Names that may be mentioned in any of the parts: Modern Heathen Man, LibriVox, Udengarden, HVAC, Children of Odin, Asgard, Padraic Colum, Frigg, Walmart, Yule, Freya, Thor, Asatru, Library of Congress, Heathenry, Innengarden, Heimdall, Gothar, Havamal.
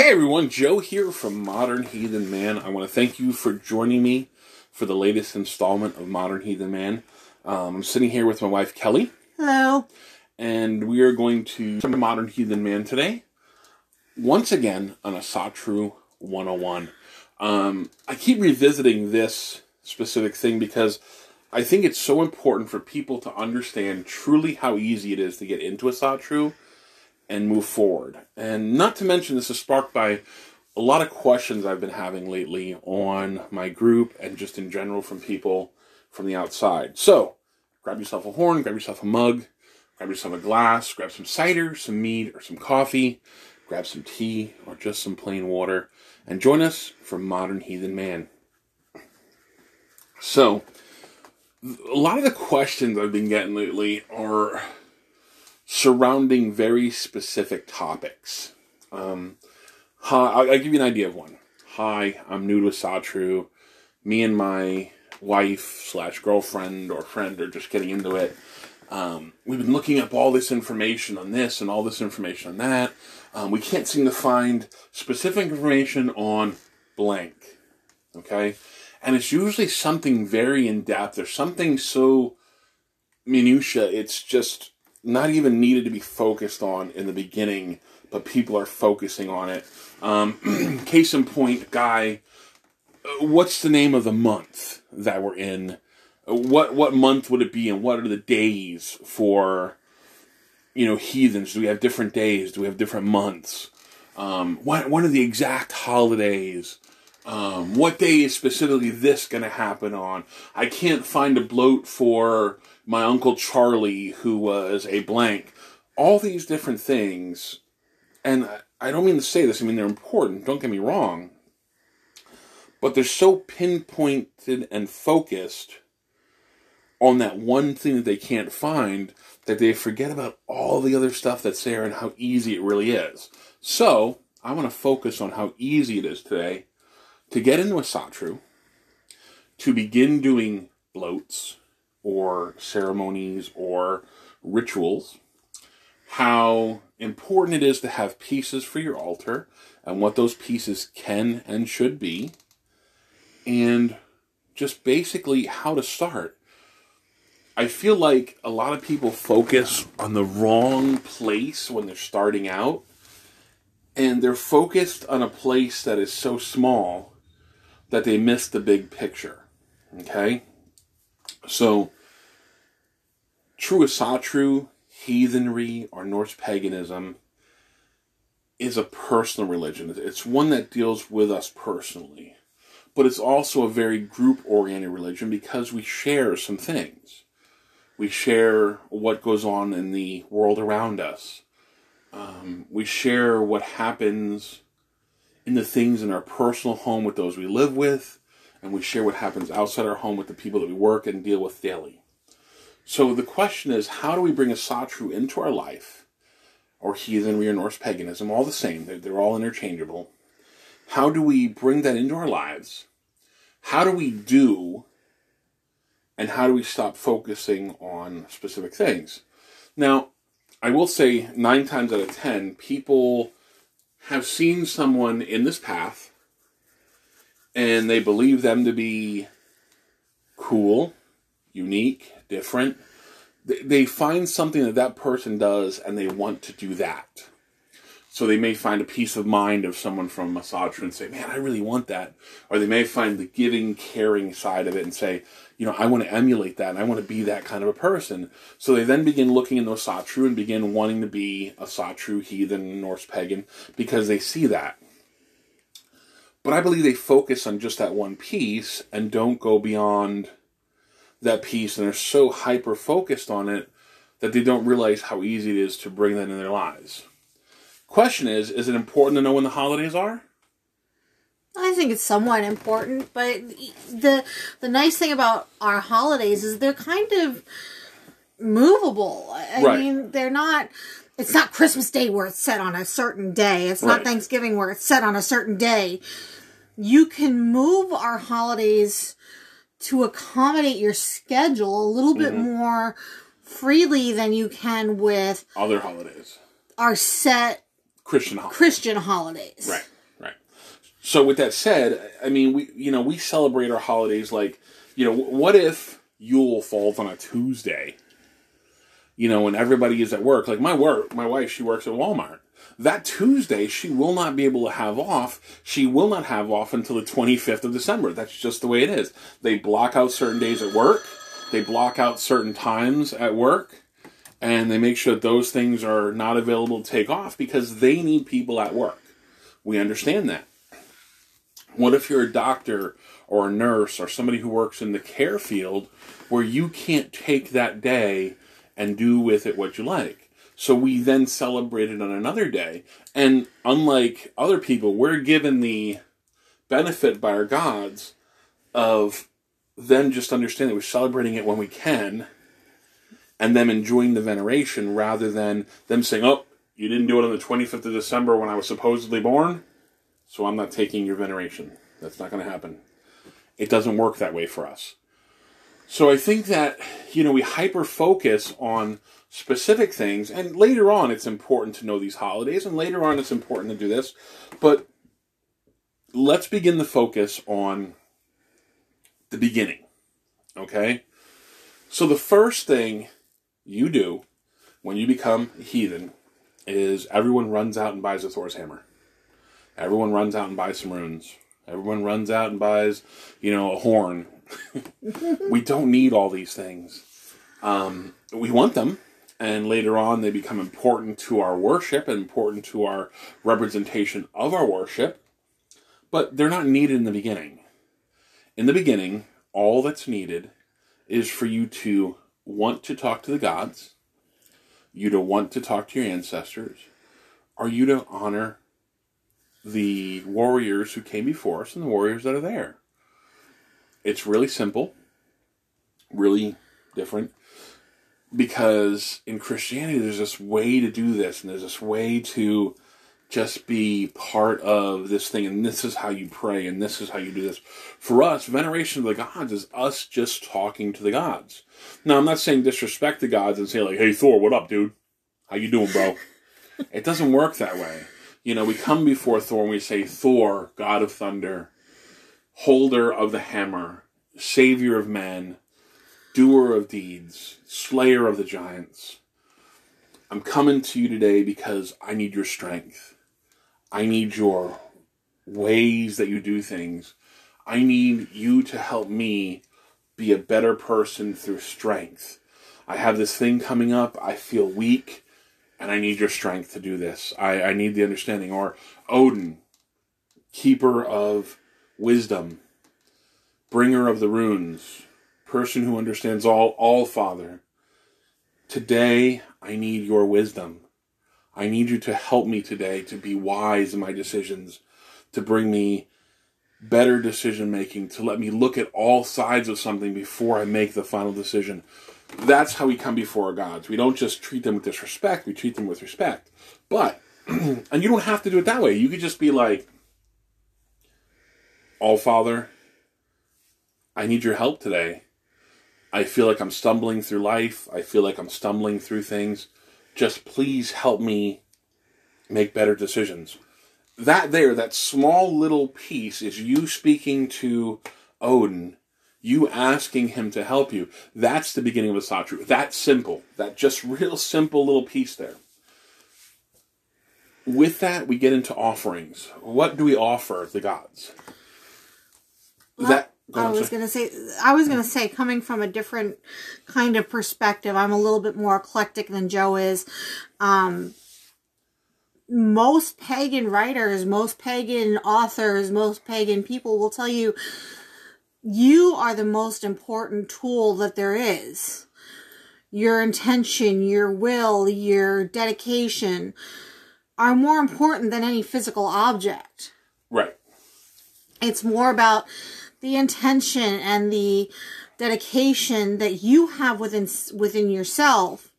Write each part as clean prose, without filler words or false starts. Hey everyone, Joe here from Modern Heathen Man. I want to thank you for joining me for the latest installment of Modern Heathen Man. I'm sitting here with my wife, Kelly. Hello. And we are going to Modern Heathen Man today, once again on Asatru 101. I keep revisiting this specific thing because I think it's so important for people to understand truly how easy it is to get into Asatru and move forward. And not to mention, this is sparked by a lot of questions I've been having lately on my group and just in general from people from the outside. So, grab yourself a horn, grab yourself a mug, grab yourself a glass, grab some cider, some mead, or some coffee, grab some tea, or just some plain water, and join us for Modern Heathen Man. So, a lot of the questions I've been getting lately are surrounding very specific topics. I'll give you an idea of one. Hi, I'm new to Asatru. Me and my wife slash girlfriend or friend are just getting into it. We've been looking up all this information on this and all this information on that. We can't seem to find specific information on blank. Okay? And it's usually something very in-depth or something so minutia, it's just not even needed to be focused on in the beginning, but people are focusing on it. Case in point, guy, what's the name of the month that we're in? What month would it be, and what are the days for, you know, heathens? Do we have different days? Do we have different months? What are the exact holidays? What day is specifically this going to happen on? I can't find a bloat for my Uncle Charlie, who was a blank. All these different things, and I don't mean to say this, I mean they're important, don't get me wrong, but they're so pinpointed and focused on that one thing that they can't find that they forget about all the other stuff that's there and how easy it really is. So, I want to focus on how easy it is today to get into Asatru, to begin doing bloats or ceremonies or rituals, how important it is to have pieces for your altar and what those pieces can and should be, and just basically how to start. I feel like a lot of people focus on the wrong place when they're starting out, and they're focused on a place that is so small that they miss the big picture, okay? So, true Asatru, heathenry, or Norse paganism is a personal religion. It's one that deals with us personally. But it's also a very group-oriented religion because we share some things. We share what goes on in the world around us. We share what happens in the things in our personal home with those we live with, and we share what happens outside our home with the people that we work and deal with daily. So the question is, how do we bring Asatru into our life, or heathenry or Norse paganism, all the same, they're all interchangeable. How do we bring that into our lives? How do we do, and how do we stop focusing on specific things? Now, I will say 9 times out of 10, people have seen someone in this path and they believe them to be cool, unique, different. They find something that that person does and they want to do that. So they may find a peace of mind of someone from Asatru and say, man, I really want that. Or they may find the giving, caring side of it and say, you know, I want to emulate that and I want to be that kind of a person. So they then begin looking into Asatru and begin wanting to be Asatru, heathen, Norse pagan, because they see that. But I believe they focus on just that one piece and don't go beyond that piece. And they're so hyper-focused on it that they don't realize how easy it is to bring that in their lives. Question is it important to know when the holidays are? I think it's somewhat important, but the nice thing about our holidays is they're kind of movable. I mean, they're not, it's not Christmas Day where it's set on a certain day. It's not Thanksgiving where it's set on a certain day. You can move our holidays to accommodate your schedule a little bit more freely than you can with other holidays. Our set Christian holidays. Christian holidays. Right, right. So with that said, I mean, we celebrate our holidays like, what if Yule falls on a Tuesday? And everybody is at work. Like my wife, she works at Walmart. That Tuesday, she will not be able to have off. She will not have off until the 25th of December. That's just the way it is. They block out certain days at work. They block out certain times at work. And they make sure that those things are not available to take off because they need people at work. We understand that. What if you're a doctor or a nurse or somebody who works in the care field where you can't take that day and do with it what you like? So we then celebrate it on another day. And unlike other people, we're given the benefit by our gods of then just understanding we're celebrating it when we can and them enjoying the veneration rather than them saying, oh, you didn't do it on the 25th of December when I was supposedly born, so I'm not taking your veneration. That's not going to happen. It doesn't work that way for us. So I think that, we hyper-focus on specific things, and later on it's important to know these holidays, and later on it's important to do this, but let's begin the focus on the beginning, okay? So the first thing you do when you become a heathen is everyone runs out and buys a Thor's hammer. Everyone runs out and buys some runes. Everyone runs out and buys, a horn. We don't need all these things. We want them, and later on they become important to our worship and important to our representation of our worship, but they're not needed in the beginning. In the beginning, all that's needed is for you to want to talk to the gods, you to want to talk to your ancestors, or you to honor the warriors who came before us and the warriors that are there. It's really simple, really different, because in Christianity there's this way to do this, and there's this way to just be part of this thing, and this is how you pray, and this is how you do this. For us, veneration of the gods is us just talking to the gods. Now, I'm not saying disrespect the gods and say, like, hey, Thor, what up, dude? How you doing, bro? It doesn't work that way. We come before Thor and we say, Thor, god of thunder, holder of the hammer, savior of men, doer of deeds, slayer of the giants. I'm coming to you today because I need your strength. I need your ways that you do things. I need you to help me be a better person through strength. I have this thing coming up. I feel weak, and I need your strength to do this. I need the understanding. Or Odin, keeper of wisdom, bringer of the runes, person who understands all Father. Today, I need your wisdom. I need you to help me today to be wise in my decisions, to bring me better decision-making, to let me look at all sides of something before I make the final decision. That's how we come before our gods. We don't just treat them with disrespect, we treat them with respect. But, and you don't have to do it that way. You could just be like, All Father, I need your help today. I feel like I'm stumbling through life. I feel like I'm stumbling through things. Just please help me make better decisions. That small little piece is you speaking to Odin, you asking him to help you. That's the beginning of Asatru. That's simple. That just real simple little piece there. With that, we get into offerings. What do we offer the gods? I was going to say, coming from a different kind of perspective, I'm a little bit more eclectic than Joe is. Most pagan writers, most pagan authors, most pagan people will tell you, you are the most important tool that there is. Your intention, your will, your dedication are more important than any physical object. Right. It's more about the intention and the dedication that you have within yourself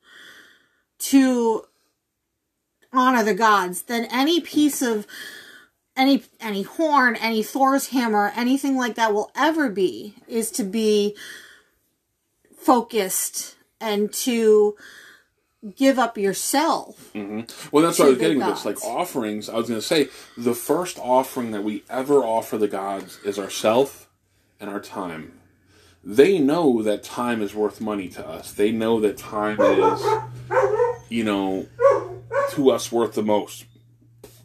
to honor the gods than any piece of any horn, any Thor's hammer, anything like that will ever be, is to be focused and to give up yourself. Mm-hmm. Well, that's what I was getting at. Like offerings, I was going to say, the first offering that we ever offer the gods is ourself and our time. They know that time is worth money to us. They know that time is, you know, to us worth the most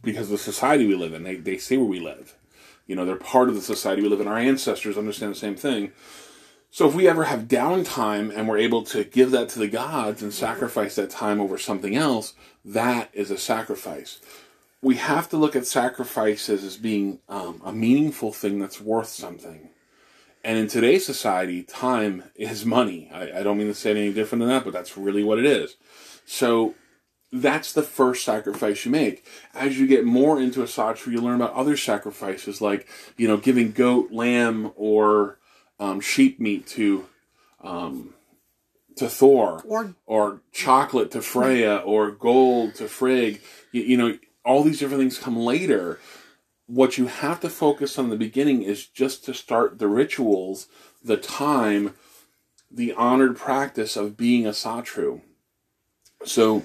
because of the society we live in. They see where we live. You know, they're part of the society we live in. Our ancestors understand the same thing. So if we ever have downtime and we're able to give that to the gods and sacrifice that time over something else, that is a sacrifice. We have to look at sacrifices as being a meaningful thing that's worth something. And in today's society, time is money. I don't mean to say it any different than that, but that's really what it is. So that's the first sacrifice you make. As you get more into Asatru, you learn about other sacrifices, like, you know, giving goat, lamb, or sheep meat to Thor, or chocolate to Freya, or gold to Frigg. You know, all these different things come later. What you have to focus on in the beginning is just to start the rituals, the time, the honored practice of being Asatru. So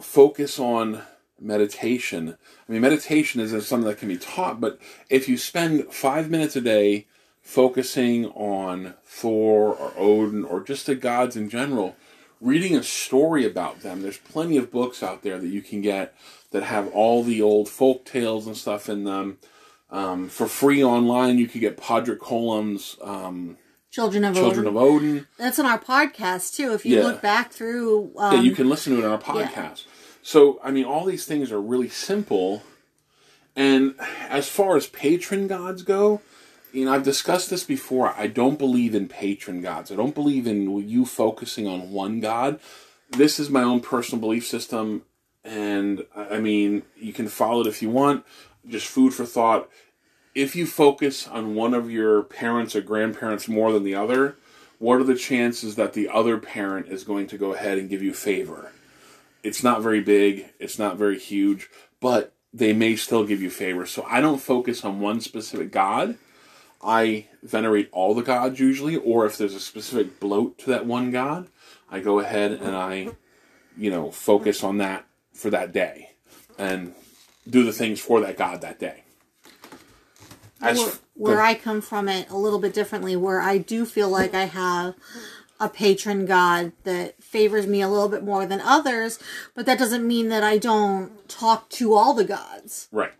focus on meditation. I mean, meditation is something that can be taught, but if you spend 5 minutes a day focusing on Thor or Odin or just the gods in general, reading a story about them. There's plenty of books out there that you can get that have all the old folk tales and stuff in them. For free online, you could get Padraic Colum's Children of Odin. That's on our podcast, too. If you look back through... yeah, you can listen to it on our podcast. Yeah. So, I mean, all these things are really simple. And as far as patron gods go, you know, I've discussed this before. I don't believe in patron gods. I don't believe in you focusing on one god. This is my own personal belief system. And, I mean, you can follow it if you want. Just food for thought. If you focus on one of your parents or grandparents more than the other, what are the chances that the other parent is going to go ahead and give you favor? It's not very big. It's not very huge. But they may still give you favor. So I don't focus on one specific god. I venerate all the gods usually, or if there's a specific bloat to that one god, I go ahead and I, you know, focus on that for that day and do the things for that god that day. Where I come from it a little bit differently, where I do feel like I have a patron god that favors me a little bit more than others, but that doesn't mean that I don't talk to all the gods. Right.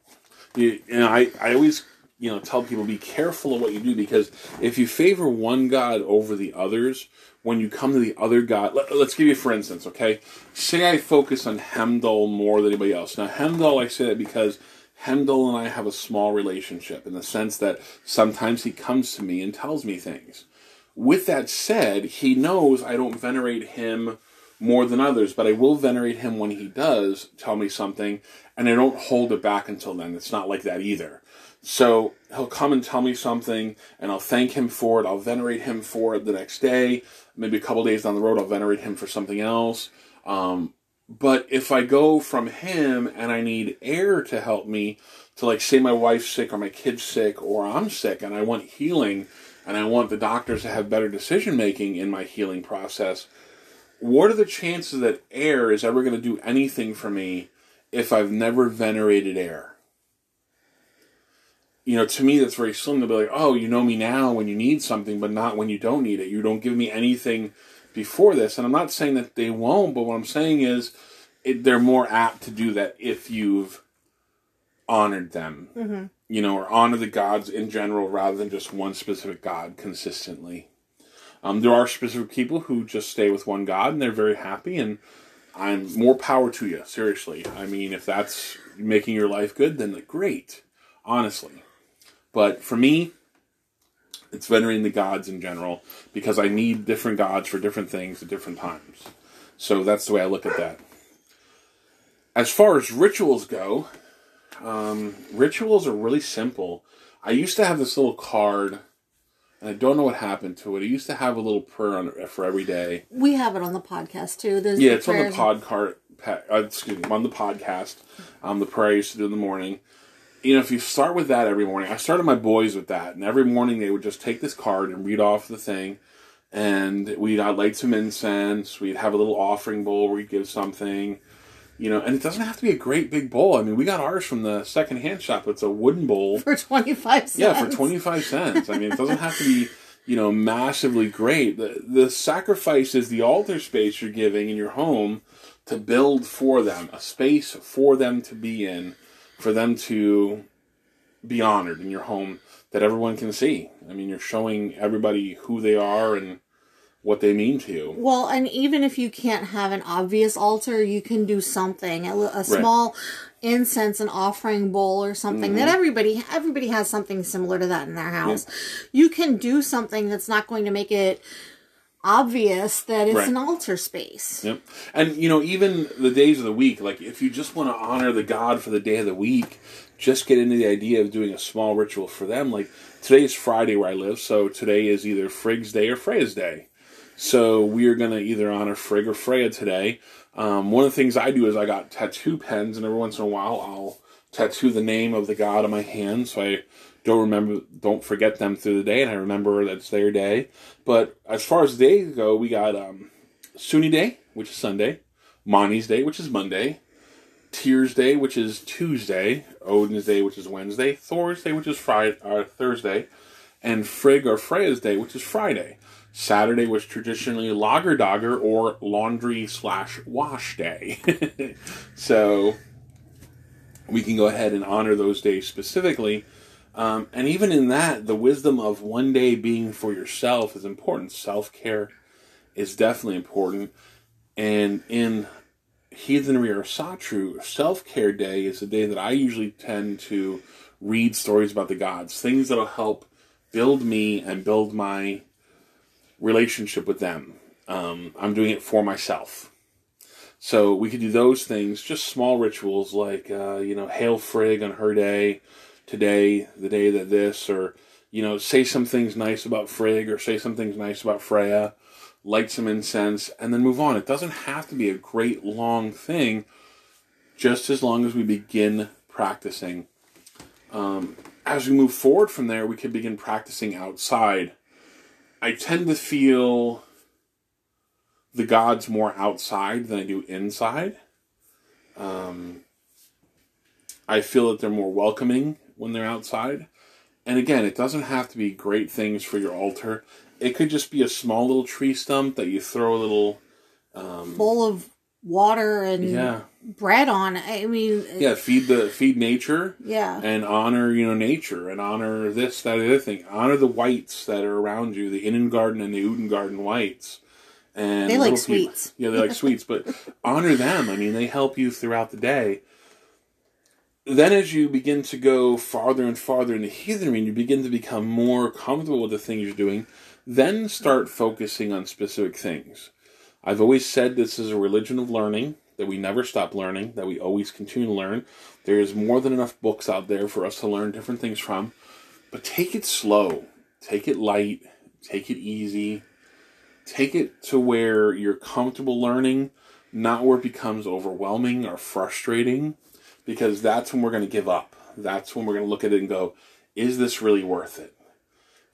I always... you know, tell people, be careful of what you do, because if you favor one god over the others, when you come to the other god, let's give you for instance, okay? Say I focus on Heimdall more than anybody else. Now, Heimdall, I say that because Heimdall and I have a small relationship in the sense that sometimes he comes to me and tells me things. With that said, he knows I don't venerate him more than others, but I will venerate him when he does tell me something, and I don't hold it back until then. It's not like that either. So he'll come and tell me something, and I'll thank him for it. I'll venerate him for it the next day. Maybe a couple days down the road, I'll venerate him for something else. But if I go from him and I need air to help me to, like, say my wife's sick or my kid's sick or I'm sick and I want healing and I want the doctors to have better decision-making in my healing process, what are the chances that air is ever going to do anything for me if I've never venerated air? You know, to me, that's very slim to be like, oh, you know me now when you need something, but not when you don't need it. You don't give me anything before this. And I'm not saying that they won't, but what I'm saying is they're more apt to do that if you've honored them, you know, or honor the gods in general rather than just one specific god consistently. There are specific people who just stay with one god and they're very happy, and I'm more power to you, seriously. I mean, if that's making your life good, then great, honestly. But for me, it's venerating the gods in general because I need different gods for different things at different times. So that's the way I look at that. As far as rituals go, rituals are really simple. I used to have this little card, and I don't know what happened to it. I used to have a little prayer on it for every day. We have it on the podcast, too. It's on the on the podcast. The prayer I used to do in the morning. You know, if you start with that every morning, I started my boys with that, and every morning they would just take this card and read off the thing, and we'd light some incense, we'd have a little offering bowl where we'd give something, you know, and it doesn't have to be a great big bowl. I mean, we got ours from the second-hand shop. It's a wooden bowl. For 25 cents. Yeah, for 25 cents. I mean, it doesn't have to be, you know, massively great. The sacrifice is the altar space you're giving in your home to build for them, a space for them to be in, for them to be honored in your home that everyone can see. I mean, you're showing everybody who they are and what they mean to you. Well, and even if you can't have an obvious altar, you can do something, a small incense and offering bowl or something that everybody has something similar to that in their house. Yeah. You can do something that's not going to make it obvious that it's an altar space. Yep. And, you know, even the days of the week, like if you just want to honor the God for the day of the week, just get into the idea of doing a small ritual for them. Like, today is Friday where I live, so today is either Frigg's Day or Freya's Day. So we are going to either honor Frigg or Freya today. One of the things I do is I got tattoo pens, and every once in a while I'll tattoo the name of the god on my hand, so I don't forget them through the day, and I remember that's their day. But as far as days go, we got Suni Day, which is Sunday, Mani's Day, which is Monday, Tears Day, which is Tuesday, Odin's Day, which is Wednesday, Thor's Day, which is Thursday, and Frigg or Freya's Day, which is Friday. Saturday was traditionally Lagerdagger, or laundry/wash day. So we can go ahead and honor those days specifically. And even in that, the wisdom of one day being for yourself is important. Self-care is definitely important. And in Heathenry or Asatru, self-care day is the day that I usually tend to read stories about the gods, things that'll help build me and build my relationship with them. I'm doing it for myself. So we could do those things, just small rituals like, you know, hail Frigg on her day, today, the day that this, or, you know, say some things nice about Frigg or say some things nice about Freya. Light some incense, and then move on. It doesn't have to be a great long thing, just as long as we begin practicing. As we move forward from there, we can begin practicing outside. I tend to feel the gods more outside than I do inside. I feel that they're more welcoming when they're outside. And again, it doesn't have to be great things for your altar. It could just be a small little tree stump that you throw a little bowl of water and bread on. I mean, feed nature. Yeah, and honor nature and honor this, that, the other thing. Honor the whites that are around you, the Innengarden and the Udengarden whites. And they like sweets. Yeah, they like sweets, but honor them. I mean, they help you throughout the day. Then as you begin to go farther and farther into heathenry, and you begin to become more comfortable with the things you're doing, then start focusing on specific things. I've always said this is a religion of learning, that we never stop learning, that we always continue to learn. There is more than enough books out there for us to learn different things from. But take it slow. Take it light. Take it easy. Take it to where you're comfortable learning, not where it becomes overwhelming or frustrating. Because that's when we're going to give up. That's when we're going to look at it and go, is this really worth it?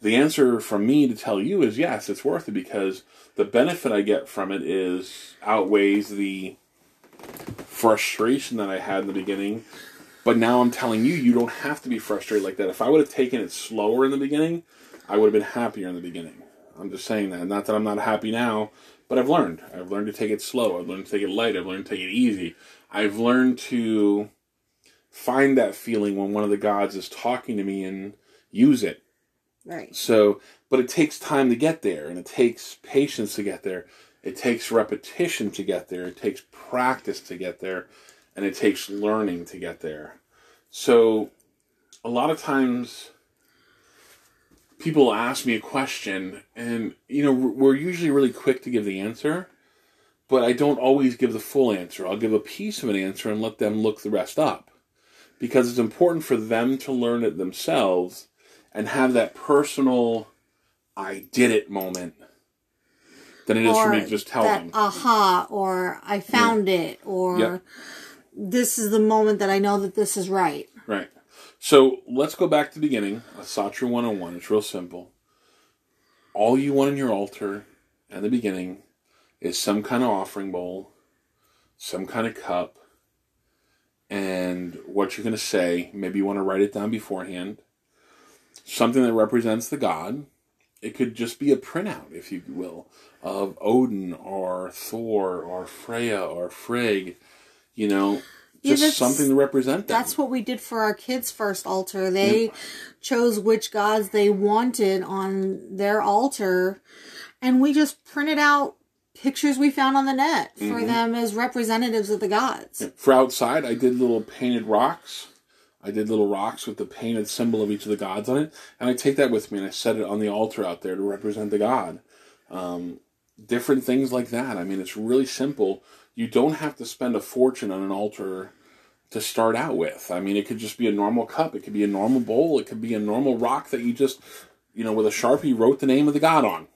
The answer from me to tell you is yes, it's worth it, because the benefit I get from it is outweighs the frustration that I had in the beginning. But now I'm telling you, you don't have to be frustrated like that. If I would have taken it slower in the beginning, I would have been happier in the beginning. I'm just saying that. Not that I'm not happy now, but I've learned. I've learned to take it slow. I've learned to take it light. I've learned to take it easy. I've learned to find that feeling when one of the gods is talking to me and use it. Right. So, but it takes time to get there, and it takes patience to get there. It takes repetition to get there. It takes practice to get there, and it takes learning to get there. So a lot of times people ask me a question, and, you know, we're usually really quick to give the answer, but I don't always give the full answer. I'll give a piece of an answer and let them look the rest up, because it's important for them to learn it themselves and have that personal, I did it moment, than it is for me to just tell them. Aha, or I found it, or this is the moment that I know that this is right. Right. So let's go back to the beginning. Asatru 101. It's real simple. All you want in your altar at the beginning is some kind of offering bowl, some kind of cup, and what you're going to say. Maybe you want to write it down beforehand. Something that represents the god. It could just be a printout, if you will, of Odin or Thor or Freya or Frigg, you know, just something to represent them. That's what we did for our kids' first altar. They chose which gods they wanted on their altar, and we just printed out pictures we found on the net for them as representatives of the gods. Yeah. For outside, I did little painted rocks. I did little rocks with the painted symbol of each of the gods on it. And I take that with me and I set it on the altar out there to represent the god. Different things like that. I mean, it's really simple. You don't have to spend a fortune on an altar to start out with. I mean, it could just be a normal cup. It could be a normal bowl. It could be a normal rock that you just, you know, with a Sharpie wrote the name of the god on.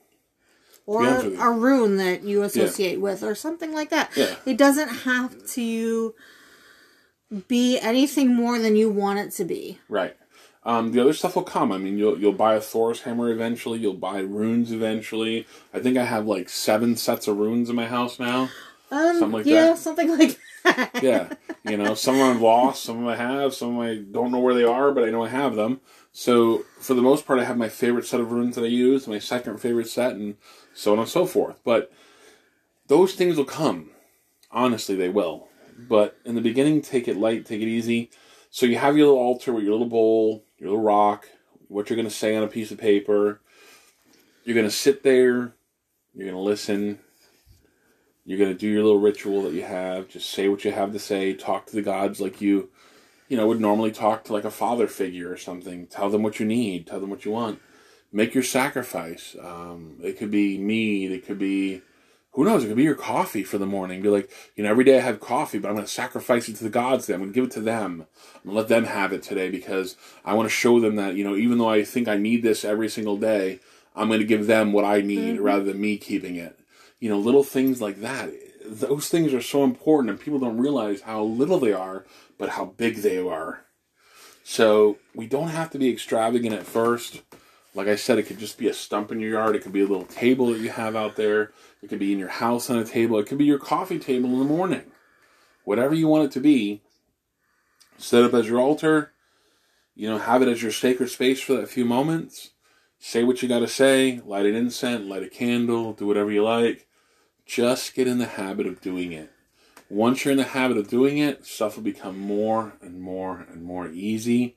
Or a rune that you associate with or something like that. Yeah. It doesn't have to be anything more than you want it to be. Right. The other stuff will come. I mean, you'll buy a Thor's hammer eventually. You'll buy runes eventually. I think I have like 7 sets of runes in my house now. Something like that. Yeah, something like that. Yeah. You know, some I've lost, some I have, some I don't know where they are, but I know I have them. So, for the most part, I have my favorite set of runes that I use, my second favorite set, and so on and so forth. But those things will come. Honestly, they will. But in the beginning, take it light, take it easy. So you have your little altar with your little bowl, your little rock, what you're going to say on a piece of paper. You're going to sit there. You're going to listen. You're going to do your little ritual that you have. Just say what you have to say. Talk to the gods like you know, would normally talk to like a father figure or something. Tell them what you need. Tell them what you want. Make your sacrifice. It could be mead. It could be... Who knows? It could be your coffee for the morning. Be like, you know, every day I have coffee, but I'm going to sacrifice it to the gods today. I'm going to give it to them. I'm going to let them have it today because I want to show them that, you know, even though I think I need this every single day, I'm going to give them what I need rather than me keeping it. You know, little things like that. Those things are so important, and people don't realize how little they are, but how big they are. So we don't have to be extravagant at first. Like I said, it could just be a stump in your yard. It could be a little table that you have out there. It could be in your house on a table. It could be your coffee table in the morning. Whatever you want it to be, set up as your altar. You know, have it as your sacred space for that few moments. Say what you got to say. Light an incense. Light a candle. Do whatever you like. Just get in the habit of doing it. Once you're in the habit of doing it, stuff will become more and more and more easy.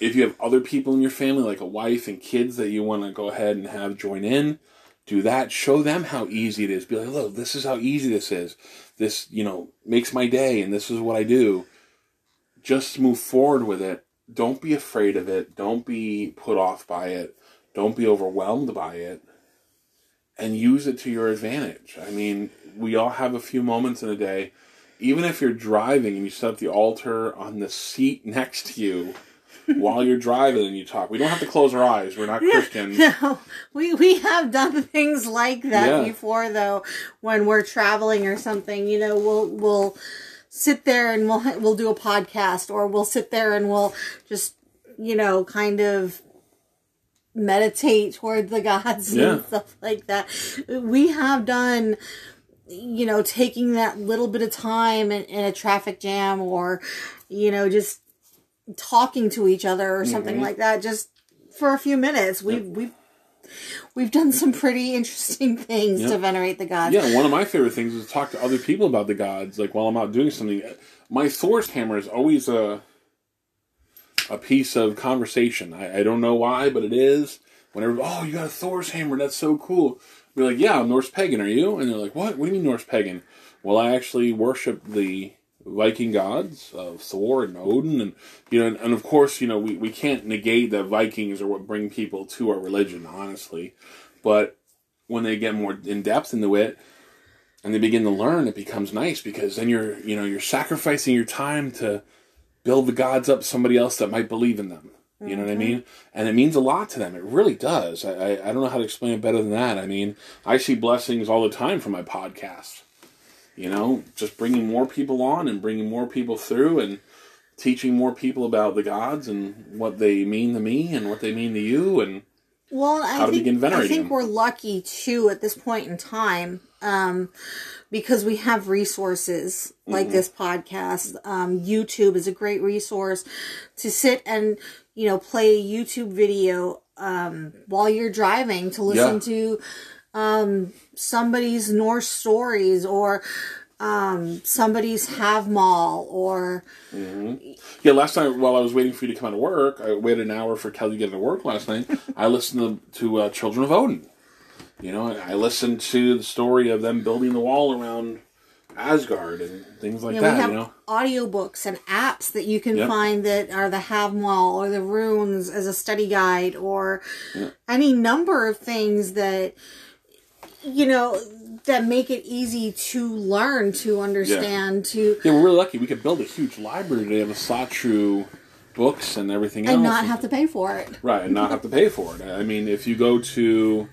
If you have other people in your family, like a wife and kids that you want to go ahead and have join in, do that. Show them how easy it is. Be like, look, this is how easy this is. This, you know, makes my day, and this is what I do. Just move forward with it. Don't be afraid of it. Don't be put off by it. Don't be overwhelmed by it. And use it to your advantage. I mean, we all have a few moments in a day. Even if you're driving and you set up the altar on the seat next to you, while you're driving and you talk. We don't have to close our eyes. We're not Christians. No. We have done things like that before, though, when we're traveling or something. You know, we'll sit there and we'll do a podcast, or we'll sit there and we'll just, you know, kind of meditate toward the gods and stuff like that. We have done... you know, taking that little bit of time in a traffic jam, or, you know, just talking to each other or something like that, just for a few minutes. We've done some pretty interesting things to venerate the gods. Yeah, one of my favorite things is to talk to other people about the gods, like while I'm out doing something. My Thor's hammer is always a piece of conversation. I don't know why, but it is. Whenever, oh, you got a Thor's hammer, that's so cool. We're like, yeah, I'm Norse pagan, are you? And they're like, what? What do you mean Norse pagan? Well, I actually worship the Viking gods of Thor and Odin. And, you know, and of course, you know, we can't negate that Vikings are what bring people to our religion, honestly. But when they get more in-depth into it, and they begin to learn, it becomes nice, because then you're, you know, you're sacrificing your time to build the gods up somebody else that might believe in them. You know what I mean? And it means a lot to them. It really does. I don't know how to explain it better than that. I mean, I see blessings all the time from my podcast. You know, just bringing more people on and bringing more people through and teaching more people about the gods and what they mean to me and what they mean to you. And Well, I think we're lucky, too, at this point in time, because we have resources like this podcast. YouTube is a great resource to sit and, you know, play a YouTube video while you're driving to listen to somebody's Norse stories or somebody's Havamal or... Yeah, last night while I was waiting for you to come out of work, I waited an hour for Kelly to get into work last night, I listened to Children of Odin. You know, I listened to the story of them building the wall around Asgard and things like that, you know. Audiobooks and apps that you can find that are the Havamal or the runes as a study guide or any number of things that, you know, that make it easy to learn, to understand, to... Yeah, we're really lucky. We could build a huge library today of Asatru books and everything else. And not have to pay for it. Right, and not have to pay for it. I mean, if you go to...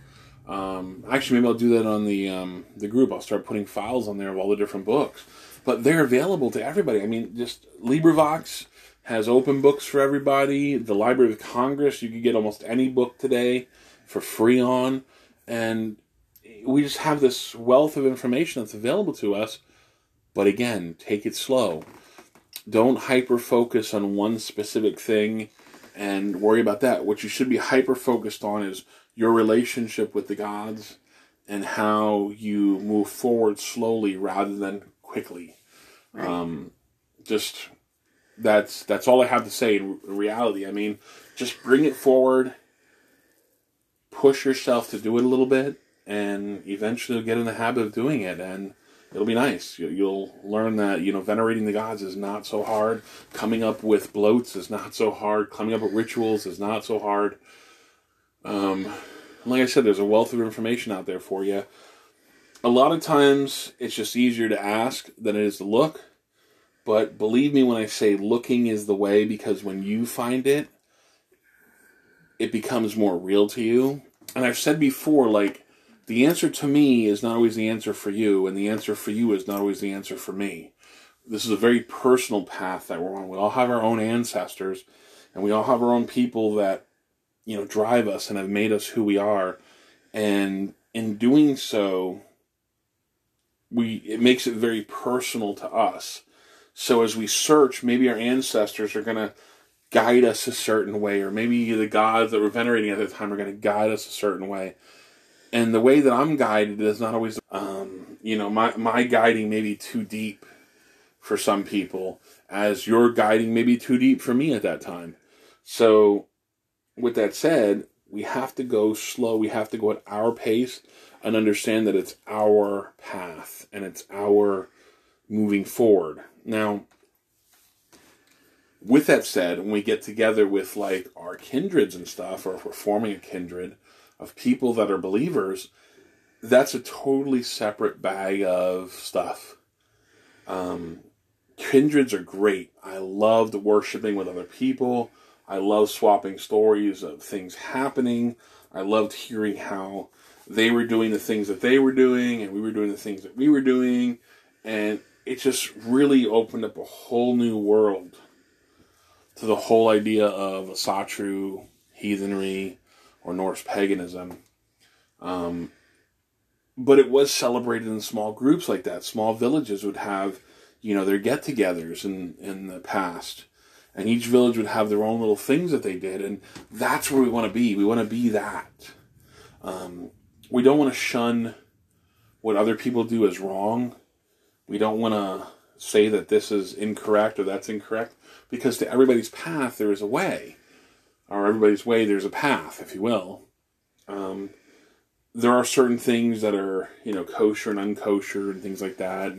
actually, maybe I'll do that on the group. I'll start putting files on there of all the different books. But they're available to everybody. I mean, just LibriVox has open books for everybody. The Library of Congress, you can get almost any book today for free on. And we just have this wealth of information that's available to us. But again, take it slow. Don't hyper-focus on one specific thing and worry about that. What you should be hyper-focused on is your relationship with the gods and how you move forward slowly rather than quickly. Right. That's all I have to say in reality. I mean, just bring it forward, push yourself to do it a little bit, and eventually get in the habit of doing it, and it'll be nice. You'll learn that, you know, venerating the gods is not so hard. Coming up with bloats is not so hard. Coming up with rituals is not so hard. Like I said, there's a wealth of information out there for you. A lot of times, it's just easier to ask than it is to look. But believe me when I say looking is the way, because when you find it, it becomes more real to you. And I've said before, like, the answer to me is not always the answer for you, and the answer for you is not always the answer for me. This is a very personal path that we're on. We all have our own ancestors, and we all have our own people that, you know, drive us and have made us who we are. And in doing so, it makes it very personal to us. So as we search, maybe our ancestors are going to guide us a certain way, or maybe the gods that we're venerating at the time are going to guide us a certain way. And the way that I'm guided is not always, you know, my guiding may be too deep for some people, as your guiding may be too deep for me at that time. So... with that said, we have to go slow. We have to go at our pace and understand that it's our path and it's our moving forward. Now, with that said, when we get together with like our kindreds and stuff, or if we're forming a kindred of people that are believers, that's a totally separate bag of stuff. Kindreds are great. I loved worshiping with other people. I love swapping stories of things happening. I loved hearing how they were doing the things that they were doing, and we were doing the things that we were doing. And it just really opened up a whole new world to the whole idea of Asatru, heathenry, or Norse paganism. But it was celebrated in small groups like that. Small villages would have, you know, their get-togethers in the past. And each village would have their own little things that they did. And that's where we want to be. We want to be that. We don't want to shun what other people do as wrong. We don't want to say that this is incorrect or that's incorrect. Because to everybody's path, there is a way. Or everybody's way, there's a path, if you will. There are certain things that are, you know, kosher and unkosher and things like that.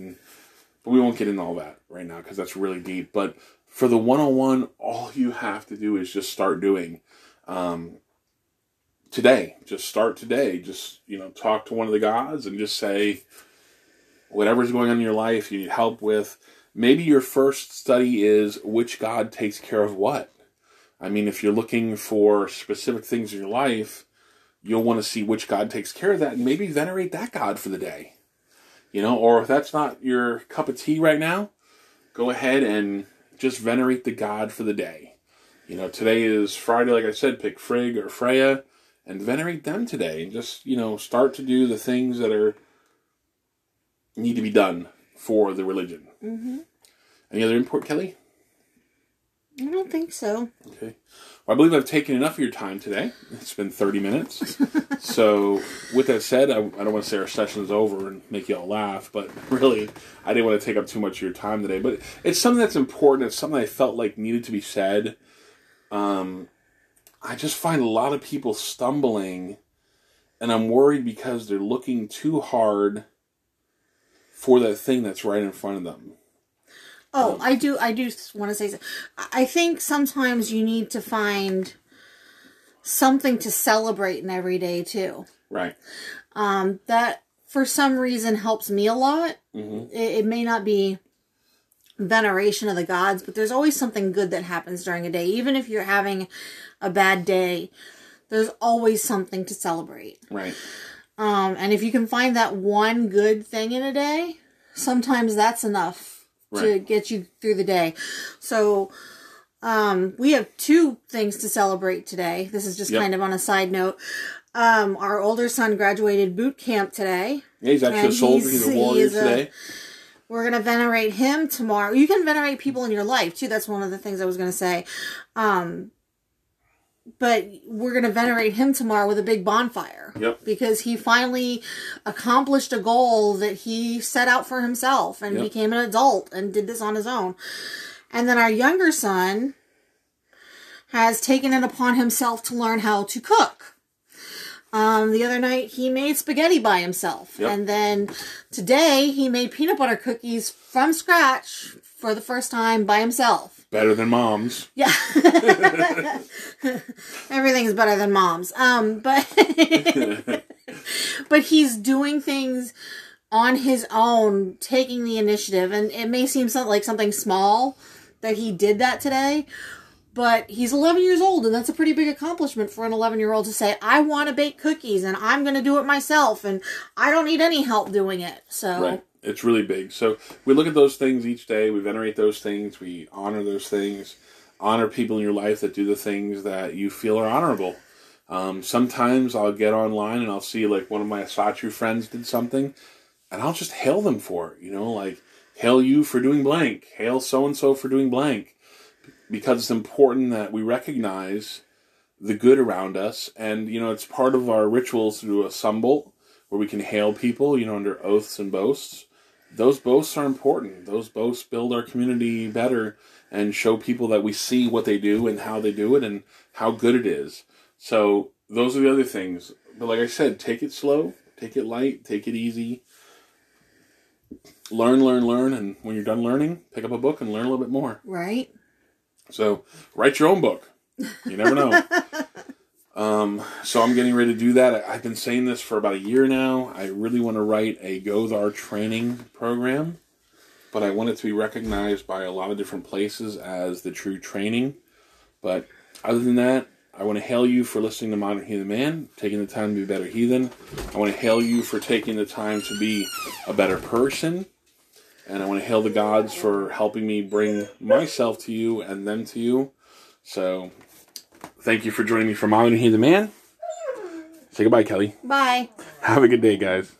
But we won't get into all that right now because that's really deep. But... for the 101, all you have to do is just start doing today. Just start today. Just, you know, talk to one of the gods and just say whatever's going on in your life you need help with. Maybe your first study is which god takes care of what. I mean, if you're looking for specific things in your life, you'll want to see which god takes care of that and maybe venerate that god for the day. You know, or if that's not your cup of tea right now, go ahead and... just venerate the god for the day. You know, today is Friday, like I said, pick Frigg or Freya, and venerate them today. And just, you know, start to do the things that are need to be done for the religion. Mm-hmm. Any other import, Kelly? I don't think so. Okay. Well, I believe I've taken enough of your time today. It's been 30 minutes. So, with that said, I don't want to say our session's over and make y'all laugh, but really, I didn't want to take up too much of your time today. But it's something that's important. It's something I felt like needed to be said. I just find a lot of people stumbling, and I'm worried because they're looking too hard for that thing that's right in front of them. Oh, I do want to say something. I think sometimes you need to find something to celebrate in every day, too. Right. That, for some reason, helps me a lot. Mm-hmm. It may not be veneration of the gods, but there's always something good that happens during a day. Even if you're having a bad day, there's always something to celebrate. Right. And if you can find that one good thing in a day, sometimes that's enough. Right. To get you through the day. So, we have two things to celebrate today. This is just kind of on a side note. Our older son graduated boot camp today. Yeah, he's actually a soldier. He's a warrior today. We're going to venerate him tomorrow. You can venerate people in your life, too. That's one of the things I was going to say. But we're going to venerate him tomorrow with a big bonfire. Yep. Because he finally accomplished a goal that he set out for himself and became an adult and did this on his own. And then our younger son has taken it upon himself to learn how to cook. The other night he made spaghetti by himself. Yep. And then today he made peanut butter cookies from scratch for the first time by himself. Better than mom's. Yeah. Everything's better than mom's. But but he's doing things on his own, taking the initiative. And it may seem like something small that he did that today, but he's 11 years old, and that's a pretty big accomplishment for an 11-year-old to say, I want to bake cookies, and I'm going to do it myself, and I don't need any help doing it. So. Right. It's really big. So we look at those things each day. We venerate those things. We honor those things. Honor people in your life that do the things that you feel are honorable. Sometimes I'll get online and I'll see like one of my Asatru friends did something, and I'll just hail them for it. You know, like, hail you for doing blank. Hail so-and-so for doing blank. Because it's important that we recognize the good around us. And, you know, it's part of our rituals to assemble where we can hail people, you know, under oaths and boasts. Those boasts are important. Those boasts build our community better and show people that we see what they do and how they do it and how good it is. So those are the other things. But like I said, take it slow, take it light, take it easy. Learn. And when you're done learning, pick up a book and learn a little bit more. Right. So write your own book. You never know. So I'm getting ready to do that. I've been saying this for about a year now. I really want to write a Gothar training program, but I want it to be recognized by a lot of different places as the true training. But other than that, I want to hail you for listening to Modern Heathen Man, taking the time to be a better heathen. I want to hail you for taking the time to be a better person. And I want to hail the gods for helping me bring myself to you and them to you. So thank you for joining me for Modern Heathen Man. Say goodbye, Kelly. Bye. Have a good day, guys.